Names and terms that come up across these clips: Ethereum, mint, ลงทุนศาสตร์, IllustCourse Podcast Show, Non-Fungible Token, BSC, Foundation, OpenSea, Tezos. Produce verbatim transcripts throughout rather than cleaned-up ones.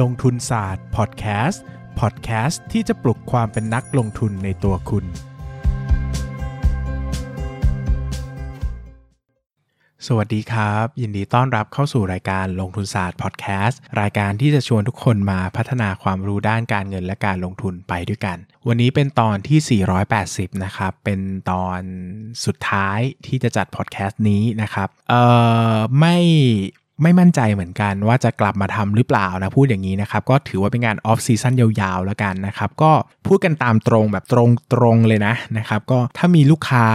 ลงทุนศาสตร์พอดแคสต์พอดแคสต์ที่จะปลุกความเป็นนักลงทุนในตัวคุณสวัสดีครับยินดีต้อนรับเข้าสู่รายการลงทุนศาสตร์พอดแคสต์รายการที่จะชวนทุกคนมาพัฒนาความรู้ด้านการเงินและการลงทุนไปด้วยกันวันนี้เป็นตอนที่สี่ร้อยแปดสิบนะครับเป็นตอนสุดท้ายที่จะจัดพอดแคสต์นี้นะครับเอ่อไม่ไม่มั่นใจเหมือนกันว่าจะกลับมาทำหรือเปล่านะพูดอย่างนี้นะครับก็ถือว่าเป็นงานออฟซีซั่นยาวๆแล้วกันนะครับก็พูดกันตามตรงแบบตรงๆเลยนะนะครับก็ถ้ามีลูกค้า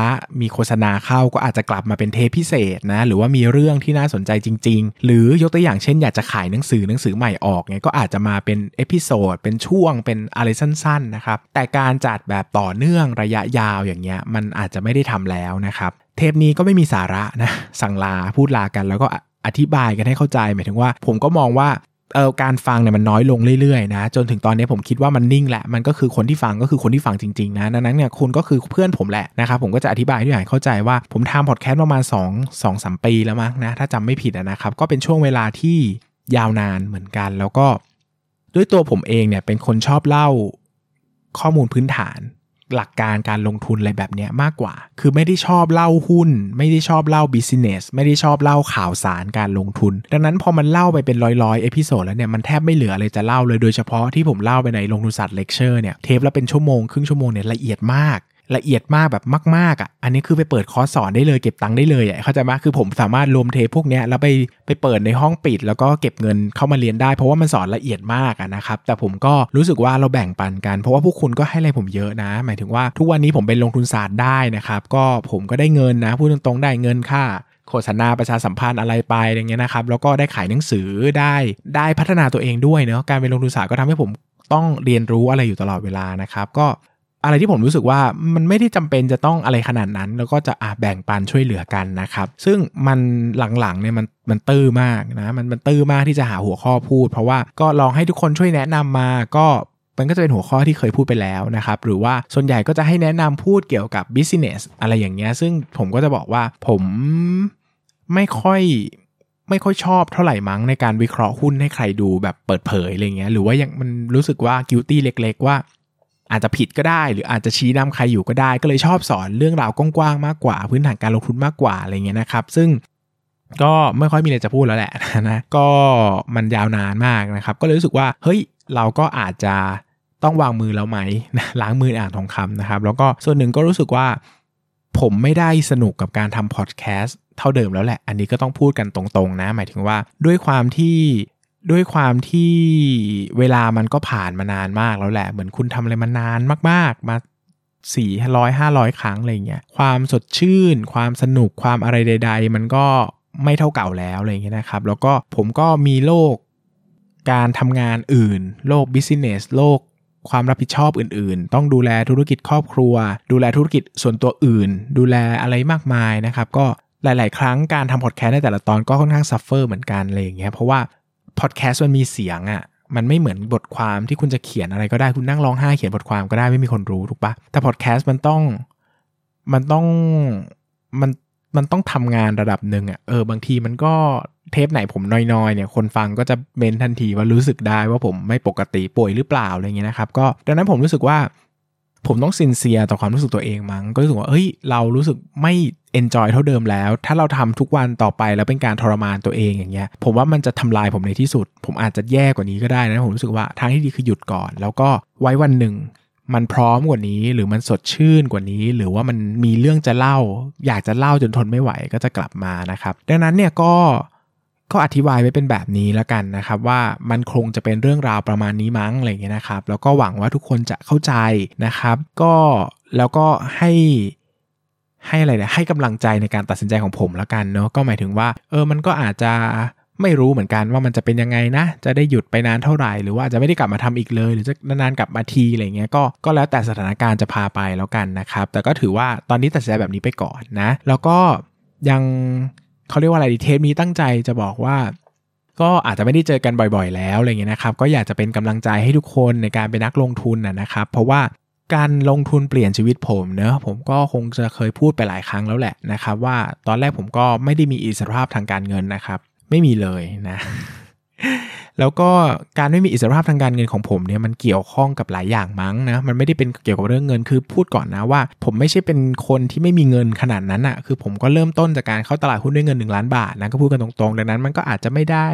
มีโฆษณาเข้าก็อาจจะกลับมาเป็นเทปพิเศษนะหรือว่ามีเรื่องที่น่าสนใจจริงๆหรือยกตัวอย่างเช่นอยากจะขายหนังสือหนังสือใหม่ออกไงก็อาจจะมาเป็นเอพิโซดเป็นช่วงเป็นอะไรสั้นๆนะครับแต่การจัดแบบต่อเนื่องระยะยาวอย่างเงี้ยมันอาจจะไม่ได้ทำแล้วนะครับเทปนี้ก็ไม่มีสาระนะสั่งลาพูดลากันแล้วก็อธิบายกันให้เข้าใจหมายถึงว่าผมก็มองว่าเออการฟังเนี่ยมันน้อยลงเรื่อยๆนะจนถึงตอนนี้ผมคิดว่ามันนิ่งแหละมันก็คือคนที่ฟังก็คือคนที่ฟังจริงๆนะดังนั้นเนี่ยคุณก็คือเพื่อนผมแหละนะครับผมก็จะอธิบายให้ทุกคนเข้าใจว่าผมทำพอดแคสต์ประมาณสอง สอง สาม ปีแล้วมั้งนะถ้าจำไม่ผิดนะครับก็เป็นช่วงเวลาที่ยาวนานเหมือนกันแล้วก็ด้วยตัวผมเองเนี่ยเป็นคนชอบเล่าข้อมูลพื้นฐานหลักการการลงทุนอะไรแบบนี้มากกว่าคือไม่ได้ชอบเล่าหุ้นไม่ได้ชอบเล่าบิสเนสไม่ได้ชอบเล่าข่าวสารการลงทุนดังนั้นพอมันเล่าไปเป็นร้อยๆเอพิโซดแล้วเนี่ยมันแทบไม่เหลืออะไรจะเล่าเลยโดยเฉพาะที่ผมเล่าไปในลงทุนศาสตร์เลคเชอร์เนี่ยเทปละเป็นชั่วโมงครึ่งชั่วโมงเนี่ยละเอียดมากละเอียดมากแบบมากๆอ่ะอันนี้คือไปเปิดคอร์สสอนได้เลยเก็บตังค์ได้เลยอ่ะเข้าใจมั้ยคือผมสามารถรวมเทปพวกเนี้ยแล้วไปไปเปิดในห้องปิดแล้วก็เก็บเงินเข้ามาเรียนได้เพราะว่ามันสอนละเอียดมากอ่ะนะครับแต่ผมก็รู้สึกว่าเราแบ่งปันกันเพราะว่าพวกคุณก็ให้อะไรผมเยอะนะหมายถึงว่าทุกวันนี้ผมเป็นลงทุนศาสตร์ได้นะครับก็ผมก็ได้เงินนะพูดตรงๆได้เงินค่าโฆษณาประชาสัมพันธ์อะไรไปอย่างเงี้ยนะครับแล้วก็ได้ขายหนังสือได้ได้พัฒนาตัวเองด้วยเนาะการเป็นลงทุนศาสตร์ก็ทำให้ผมต้องเรียนรู้อะไรอยู่ตลอดเวลานะครับก็อะไรที่ผมรู้สึกว่ามันไม่ได้จำเป็นจะต้องอะไรขนาดนั้นแล้วก็จะอ่ะแบ่งปันช่วยเหลือกันนะครับซึ่งมันหลังๆเนี่ยมันมันตื้อมากนะมันมันตื้อมากที่จะหาหัวข้อพูดเพราะว่าก็ลองให้ทุกคนช่วยแนะนำมาก็มันก็จะเป็นหัวข้อที่เคยพูดไปแล้วนะครับหรือว่าส่วนใหญ่ก็จะให้แนะนำพูดเกี่ยวกับ business อะไรอย่างเงี้ยซึ่งผมก็จะบอกว่าผมไม่ค่อยไม่ค่อยชอบเท่าไหร่มั้งในการวิเคราะห์หุ้นให้ใครดูแบบเปิดเผยอะไรเงี้ยหรือว่ายังมันรู้สึกว่า guilty เล็กๆว่าอาจจะผิดก็ได้หรืออาจจะชี้นำใครอยู่ก็ได้ก็เลยชอบสอนเรื่องราวกว้างๆมากกว่าพื้นฐานการลงทุนมากกว่าอะไรเงี้ยนะครับซึ่งก็ไม่ค่อยมีอะไรจะพูดแล้วแหละนะก็มันยาวนานมากนะครับก็เลยรู้สึกว่าเฮ้ยเราก็อาจจะต้องวางมือแล้วไหมนะล้างมืออ่างทองคำนะครับแล้วก็ส่วนหนึ่งก็รู้สึกว่าผมไม่ได้สนุกกับการทำพอดแคสต์เท่าเดิมแล้วแหละอันนี้ก็ต้องพูดกันตรงๆนะหมายถึงว่าด้วยความที่ด้วยความที่เวลามันก็ผ่านมานานมากแล้วแหละเหมือนคุณทำอะไรมานานมากๆมาสี่ร้อย ห้าร้อยครั้งอะไรเงี้ยความสดชื่นความสนุกความอะไรใดๆมันก็ไม่เท่าเก่าแล้วอะไรเงี้ยนะครับแล้วก็ผมก็มีโลกการทำงานอื่นโลกบิสเนสโลกความรับผิดชอบอื่นๆต้องดูแลธุรกิจครอบครัวดูแลธุรกิจส่วนตัวอื่นดูแลอะไรมากมายนะครับก็หลายๆครั้งการทำพอดแคสต์ในแต่ละตอนก็ค่อนข้างซัฟเฟอร์เหมือนกันอะไรอย่างเงี้ยเพราะว่าพอดแคสต์มันมีเสียงอ่ะมันไม่เหมือนบทความที่คุณจะเขียนอะไรก็ได้คุณนั่งร้องไห้เขียนบทความก็ได้ไม่มีคนรู้ถูกปะแต่พอดแคสต์มันต้องมันต้องมันมันต้องทำงานระดับหนึ่งอ่ะเออบางทีมันก็เทปไหนผมน้อยๆเนี่ยคนฟังก็จะเมนทันทีว่ารู้สึกได้ว่าผมไม่ปกติป่วยหรือเปล่าอะไรเงี้ยนะครับก็ดังนั้นผมรู้สึกว่าผมต้องซินเซียร์ต่อความรู้สึกตัวเองมั้งก็รู้สึกว่าเอ้ยเรารู้สึกไม่เอนจอยเท่าเดิมแล้วถ้าเราทำทุกวันต่อไปแล้วเป็นการทรมานตัวเองอย่างเงี้ยผมว่ามันจะทำลายผมในที่สุดผมอาจจะแย่กว่านี้ก็ได้นะผมรู้สึกว่าทางที่ดีคือหยุดก่อนแล้วก็ไว้วันหนึ่งมันพร้อมกว่านี้หรือมันสดชื่นกว่านี้หรือว่ามันมีเรื่องจะเล่าอยากจะเล่าจนทนไม่ไหวก็จะกลับมานะครับดังนั้นเนี่ยก็ก็อธิบายไว้เป็นแบบนี้แล้วกันนะครับว่ามันคงจะเป็นเรื่องราวประมาณนี้มั้งอะไรอย่างเงี้ยนะครับแล้วก็หวังว่าทุกคนจะเข้าใจนะครับก็แล้วก็ให้ให้อะไรเนี่ยให้กำลังใจในการตัดสินใจของผมแล้วกันเนาะก็หมายถึงว่าเออมันก็อาจจะไม่รู้เหมือนกันว่ามันจะเป็นยังไงนะจะได้หยุดไปนานเท่าไหร่หรือว่าจะไม่ได้กลับมาทำอีกเลยหรือจะนานๆกลับมาทีอะไรเงี้ยก็ก็แล้วแต่สถานการณ์จะพาไปแล้วกันนะครับแต่ก็ถือว่าตอนนี้ตัดสินใจแบบนี้ไปก่อนนะแล้วก็ยังเขาเรียกว่าอะไรดีเทปนี้ตั้งใจจะบอกว่าก็อาจจะไม่ได้เจอกันบ่อยๆแล้วอะไรเงี้ยนะครับก็อยากจะเป็นกำลังใจให้ทุกคนในการเป็นนักลงทุนนะนะครับเพราะว่าการลงทุนเปลี่ยนชีวิตผมเนอะผมก็คงจะเคยพูดไปหลายครั้งแล้วแหละนะครับว่าตอนแรกผมก็ไม่ได้มีอิสรภาพทางการเงินนะครับไม่มีเลยนะ แล้วก็การไม่มีอิสรภาพทางการเงินของผมเนี่ยมันเกี่ยวข้องกับหลายอย่างมั้งนะมันไม่ได้เป็นเกี่ยวกับเรื่องเงินคือพูดก่อนนะว่าผมไม่ใช่เป็นคนที่ไม่มีเงินขนาดนั้นอ่ะคือผมก็เริ่มต้นจากการเข้าตลาดหุ้นด้วยเงินหนึ่งล้านบาทนะก็พูดกันตรงๆดังนั้นมันก็อาจจะไม่ได้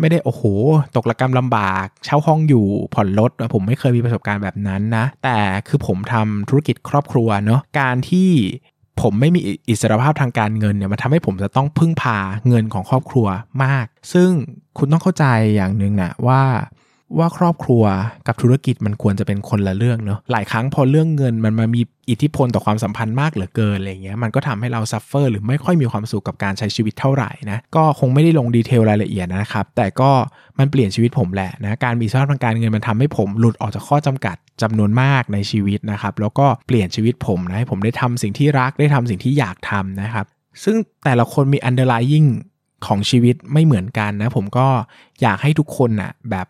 ไม่ได้โอ้โหตกระกำลำบากเช่าห้องอยู่ผ่อนรถผมไม่เคยมีประสบการณ์แบบนั้นนะแต่คือผมทำธุรกิจครอบครัวเนาะการที่ผมไม่มีอิสรภาพทางการเงินเนี่ยมันทำให้ผมจะต้องพึ่งพาเงินของครอบครัวมากซึ่งคุณต้องเข้าใจอย่างนึงนะว่าว่าครอบครัวกับธุรกิจมันควรจะเป็นคนละเรื่องเนาะหลายครั้งพอเรื่องเงินมันมามีอิทธิพลต่อความสัมพันธ์มากเหลือเกินอะไรเงี้ยมันก็ทำให้เราซัฟเฟอร์หรือไม่ค่อยมีความสุขกับการใช้ชีวิตเท่าไหร่นะก็คงไม่ได้ลงดีเทลรายละเอียดนะครับแต่ก็มันเปลี่ยนชีวิตผมแหละนะการมีสภาพทางการเงินมันทำให้ผมหลุดออกจากข้อจำกัดจำนวนมากในชีวิตนะครับแล้วก็เปลี่ยนชีวิตผมนะให้ผมได้ทำสิ่งที่รักได้ทำสิ่งที่อยากทำนะครับซึ่งแต่ละคนมี underlying ของชีวิตไม่เหมือนกันนะผมก็อยากให้ทุกคนนะแบบ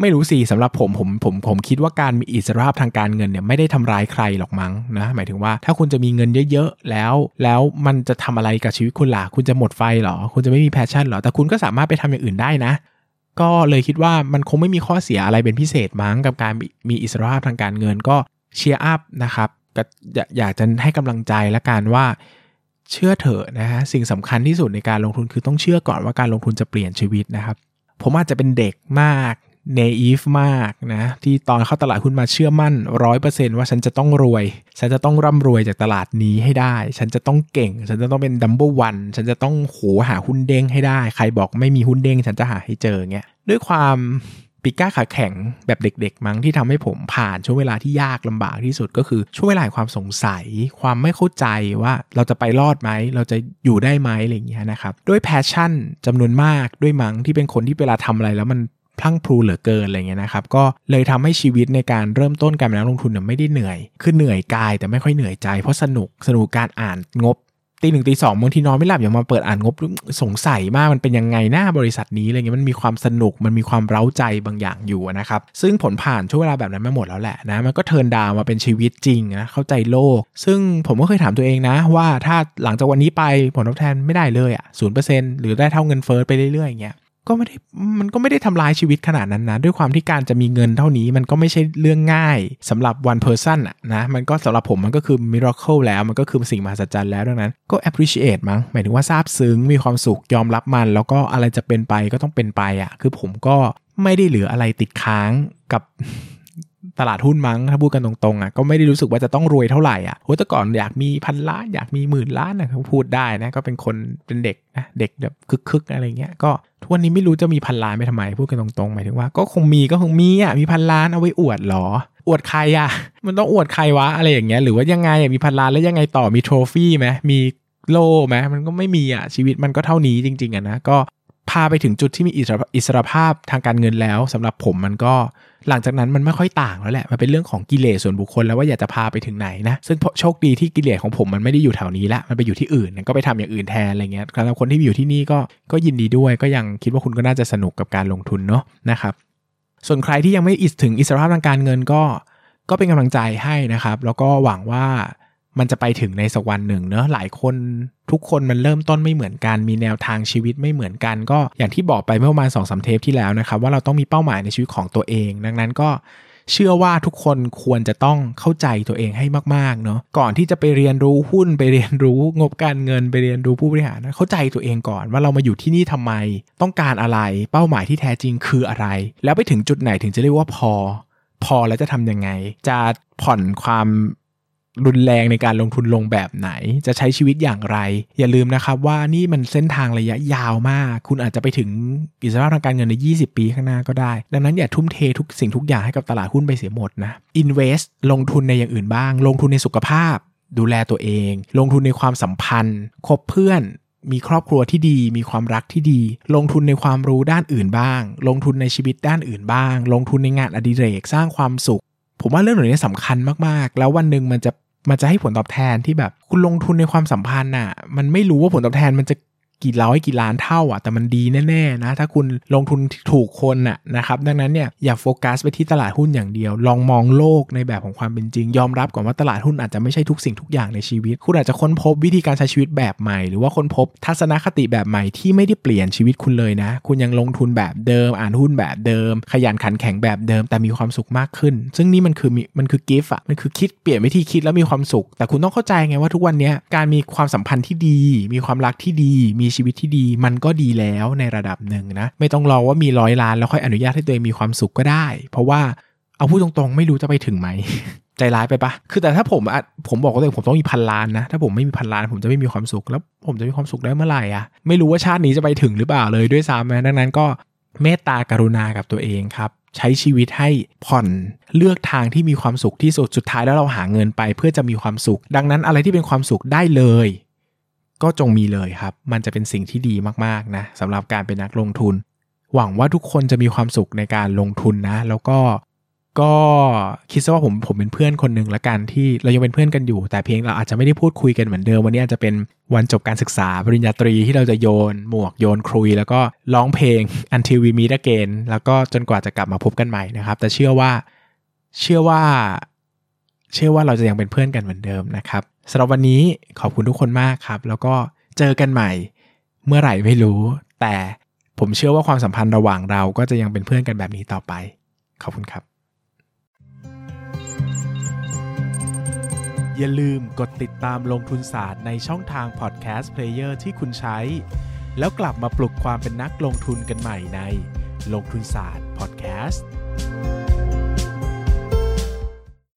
ไม่รู้สิสำหรับผมผมผมผมคิดว่าการมีอิสรภาพทางการเงินเนี่ยไม่ได้ทำร้ายใครหรอกมั้งนะหมายถึงว่าถ้าคุณจะมีเงินเยอะๆแล้วแล้วมันจะทำอะไรกับชีวิตคุณล่ะคุณจะหมดไฟหรอคุณจะไม่มีแพชชั่นหรอแต่คุณก็สามารถไปทำอย่างอื่นได้นะก็เลยคิดว่ามันคงไม่มีข้อเสียอะไรเป็นพิเศษมั้งกับการมีอิสรภาพทางการเงินก็เชียร์อัพนะครับก็อยากจะให้กำลังใจละกันว่าเชื่อเถอะนะฮะสิ่งสำคัญที่สุดในการลงทุนคือต้องเชื่อก่อนว่าการลงทุนจะเปลี่ยนชีวิตนะครับผมอาจจะเป็นเด็กมากnaive มากนะที่ตอนเข้าตลาดหุ้นมาเชื่อมั่น ร้อยเปอร์เซ็นต์ ว่าฉันจะต้องรวยฉันจะต้องร่ำรวยจากตลาดนี้ให้ได้ฉันจะต้องเก่งฉันจะต้องเป็น number one ฉันจะต้องโหหาหุ้นเด้งให้ได้ใครบอกไม่มีหุ้นเด้งฉันจะหาให้เจอเงี้ยด้วยความปีก้าขาแข็งแบบเด็กๆมั้งที่ทำให้ผมผ่านช่วงเวลาที่ยากลำบากที่สุดก็คือช่วงเวลาความสงสัยความไม่เข้าใจว่าเราจะไปรอดไหมเราจะอยู่ได้ไหมอะไรอย่างเงี้ยนะครับด้วยแพชชั่นจำนวนมากด้วยมั้งที่เป็นคนที่เวลาทำอะไรแล้วมันพลั้งพลูเหลือเกินอะไรเงี้ยนะครับก็เลยทำให้ชีวิตในการเริ่มต้นการเป็นนักลงทุนเนี่ยไม่ได้เหนื่อยคือเหนื่อยกายแต่ไม่ค่อยเหนื่อยใจเพราะสนุกสนุกการอ่านงบตีหนึ่งตีสองบางทีนอนไม่หลับอย่างมาเปิดอ่านงบสงสัยมากมันเป็นยังไงหน้าบริษัทนี้อะไรเงี้ยมันมีความสนุกมันมีความเร้าใจบางอย่างอยู่นะครับซึ่งผลผ่านช่วงเวลาแบบนั้นมาหมดแล้วแหละนะมันก็เทิร์นดาวมาเป็นชีวิตจริงนะเข้าใจโลกซึ่งผมก็เคยถามตัวเองนะว่าถ้าหลังจากวันนี้ไปผลตอบแทนไม่ได้เลยอ่ะศูนย์เปอร์เซ็นต์หรือได้เท่าเงินเฟ้อไปเรื่อยๆอย่างเงี้ยก็ไม่ได้มันก็ไม่ได้ทำลายชีวิตขนาดนั้นนะด้วยความที่การจะมีเงินเท่านี้มันก็ไม่ใช่เรื่องง่ายสำหรับ one person อะนะมันก็สำหรับผมมันก็คือ miracle แล้วมันก็คือสิ่งมหัศจรรย์แล้วดังนั้นก็ appreciate มั้งหมายถึงว่าซาบซึ้งมีความสุขยอมรับมันแล้วก็อะไรจะเป็นไปก็ต้องเป็นไปอะคือผมก็ไม่ได้เหลืออะไรติดค้างกับ ตลาดหุ้นมั้งถ้าพูดกันตรงๆอะก็ไม่ได้รู้สึกว่าจะต้องรวยเท่าไหร่อะโหแต่ก่อนอยากมีพันล้านอยากมีหมื่นล้านนะพูดได้นะก็เป็นคนเป็นเด็กนะเด็กแบบคึกๆอะไรเงี้ยก็ทุกวันนี้ไม่รู้จะมีพันล้านไปทำไมพูดกันตรงๆหมายถึงว่าก็คงมีก็คงมีอ่ะมีพันล้านเอาไว้อวดหรออวดใครอ่ะมันต้องอวดใครวะอะไรอย่างเงี้ยหรือว่ายังไงอ่ะมีพันล้านแล้วยังไงต่อมีโทรฟี่ไหมมีโล่ไหมมันก็ไม่มีอ่ะชีวิตมันก็เท่านี้จริงๆอ่ะนะก็พาไปถึงจุดที่มีอิสรภาพทางการเงินแล้วสำหรับผมมันก็หลังจากนั้นมันไม่ค่อยต่างแล้วแหละมันเป็นเรื่องของกิเลสส่วนบุคคลแล้วว่าอยากจะพาไปถึงไหนนะซึ่งโชคดีที่กิเลสของผมมันไม่ได้อยู่แถวนี้ละมันไปอยู่ที่อื่นก็ไปทำอย่างอื่นแทนอะไรเงี้ยสำหรับคนที่อยู่ที่นี่ก็ก็ยินดีด้วยก็ยังคิดว่าคุณก็น่าจะสนุกกับการลงทุนเนาะนะครับส่วนใครที่ยังไม่ถึงอิสรภาพทางการเงินก็ก็เป็นกำลังใจให้นะครับแล้วก็หวังว่ามันจะไปถึงในสักวันหนึ่งเนอะหลายคนทุกคนมันเริ่มต้นไม่เหมือนกันมีแนวทางชีวิตไม่เหมือนกันก็อย่างที่บอกไปเมื่อประมาณ สองถึงสาม เทปที่แล้วนะครับว่าเราต้องมีเป้าหมายในชีวิตของตัวเองดังนั้นก็เชื่อว่าทุกคนควรจะต้องเข้าใจตัวเองให้มากๆเนาะก่อนที่จะไปเรียนรู้หุ้นไปเรียนรู้งบการเงินไปเรียนรู้ผู้บริหารเข้าใจตัวเองก่อนว่าเรามาอยู่ที่นี่ทำไมต้องการอะไรเป้าหมายที่แท้จริงคืออะไรแล้วไปถึงจุดไหนถึงจะเรียกว่าพอพอแล้วจะทำยังไงจะผ่อนความรุนแรงในการลงทุนลงแบบไหนจะใช้ชีวิตอย่างไรอย่าลืมนะครับว่านี่มันเส้นทางระยะยาวมากคุณอาจจะไปถึงอิสรภาพทางการเงินในยี่สิบปีข้างหน้าก็ได้ดังนั้นอย่าทุ่มเททุกสิ่งทุกอย่างให้กับตลาดหุ้นไปเสียหมดนะ invest ลงทุนในอย่างอื่นบ้างลงทุนในสุขภาพดูแลตัวเองลงทุนในความสัมพันธ์คบเพื่อนมีครอบครัวที่ดีมีความรักที่ดีลงทุนในความรู้ด้านอื่นบ้างลงทุนในชีวิตด้านอื่นบ้างลงทุนในงานอดิเรกสร้างความสุขผมว่าเรื่องเหล่านี้สำคัญมากๆแล้ววันนึงมันจะมันจะให้ผลตอบแทนที่แบบคุณลงทุนในความสัมพันธ์น่ะมันไม่รู้ว่าผลตอบแทนมันจะ กี่ร้อยกี่ล้านเท่าอ่ะแต่มันดีแน่ๆนะถ้าคุณลงทุนถูกคนน่ะนะครับดังนั้นเนี่ยอย่าโฟกัสไปที่ตลาดหุ้นอย่างเดียวลองมองโลกในแบบของความเป็นจริงยอมรับก่อนว่าตลาดหุ้นอาจจะไม่ใช่ทุกสิ่งทุกอย่างในชีวิตคุณอาจจะค้นพบวิธีการใช้ชีวิตแบบใหม่หรือว่าค้นพบทัศนคติแบบใหม่ที่ไม่ได้เปลี่ยนชีวิตคุณเลยนะคุณยังลงทุนแบบเดิมอ่านหุ้นแบบเดิมขยันขันแข็งแบบเดิมแต่มีความสุขมากขึ้นซึ่งนี่มันคือมันคือกิฟต์อ่ะมันคือคิดเปลี่ยนวิธีคิดแล้วมีความสุขแต่คุณต้องเข้าใจไงว่าทุกวันนี้การมีความสัมพันธ์ที่ดีมีความรักที่ดีมีชีวิตที่ดีมันก็ดีแล้วในระดับหนึ่งนะไม่ต้องรอว่ามีร้อยล้านแล้วค่อยอนุญาตให้ตัวเองมีความสุขก็ได้เพราะว่าเอาพูดตรงๆไม่รู้จะไปถึงไหม ใจร้ายไปปะคือแต่ถ้าผมอะผมบอกว่าตัวผมต้องมีพันล้านนะถ้าผมไม่มีพันล้านผมจะไม่มีความสุขแล้วผมจะมีความสุขได้เมื่อไหร่อะไม่รู้ว่าชาตินี้จะไปถึงหรือเปล่าเลยด้วยซ้ำนะดังนั้นก็เมตตากรุณากับตัวเองครับใช้ชีวิตให้ผ่อนเลือกทางที่มีความสุขที่สุดสุดท้ายแล้วเราหาเงินไปเพื่อจะมีความสุขดังนั้นอะไรที่เป็นความสุขได้เลยก็จงมีเลยครับมันจะเป็นสิ่งที่ดีมากๆนะสำหรับการเป็นนักลงทุนหวังว่าทุกคนจะมีความสุขในการลงทุนนะแล้วก็ก็คิดซะว่าผมผมเป็นเพื่อนคนหนึ่งละกันที่เรายังเป็นเพื่อนกันอยู่แต่เพียงเราอาจจะไม่ได้พูดคุยกันเหมือนเดิมวันนี้อาจจะเป็นวันจบการศึกษาปริญญาตรีที่เราจะโยนหมวกโยนครุยแล้วก็ร้องเพลง Until We Meet Again แล้วก็จนกว่าจะกลับมาพบกันใหม่นะครับแต่เชื่อว่าเชื่อว่าเชื่อว่าเราจะยังเป็นเพื่อนกันเหมือนเดิมนะครับสำหรับวันนี้ขอบคุณทุกคนมากครับแล้วก็เจอกันใหม่เมื่อไหร่ไม่รู้แต่ผมเชื่อว่าความสัมพันธ์ระหว่างเราก็จะยังเป็นเพื่อนกันแบบนี้ต่อไปขอบคุณครับอย่าลืมกดติดตามลงทุนศาสตร์ในช่องทางพอดแคสต์เพลเยอร์ที่คุณใช้แล้วกลับมาปลุกความเป็นนักลงทุนกันใหม่ในลงทุนศาสตร์พอดแคสต์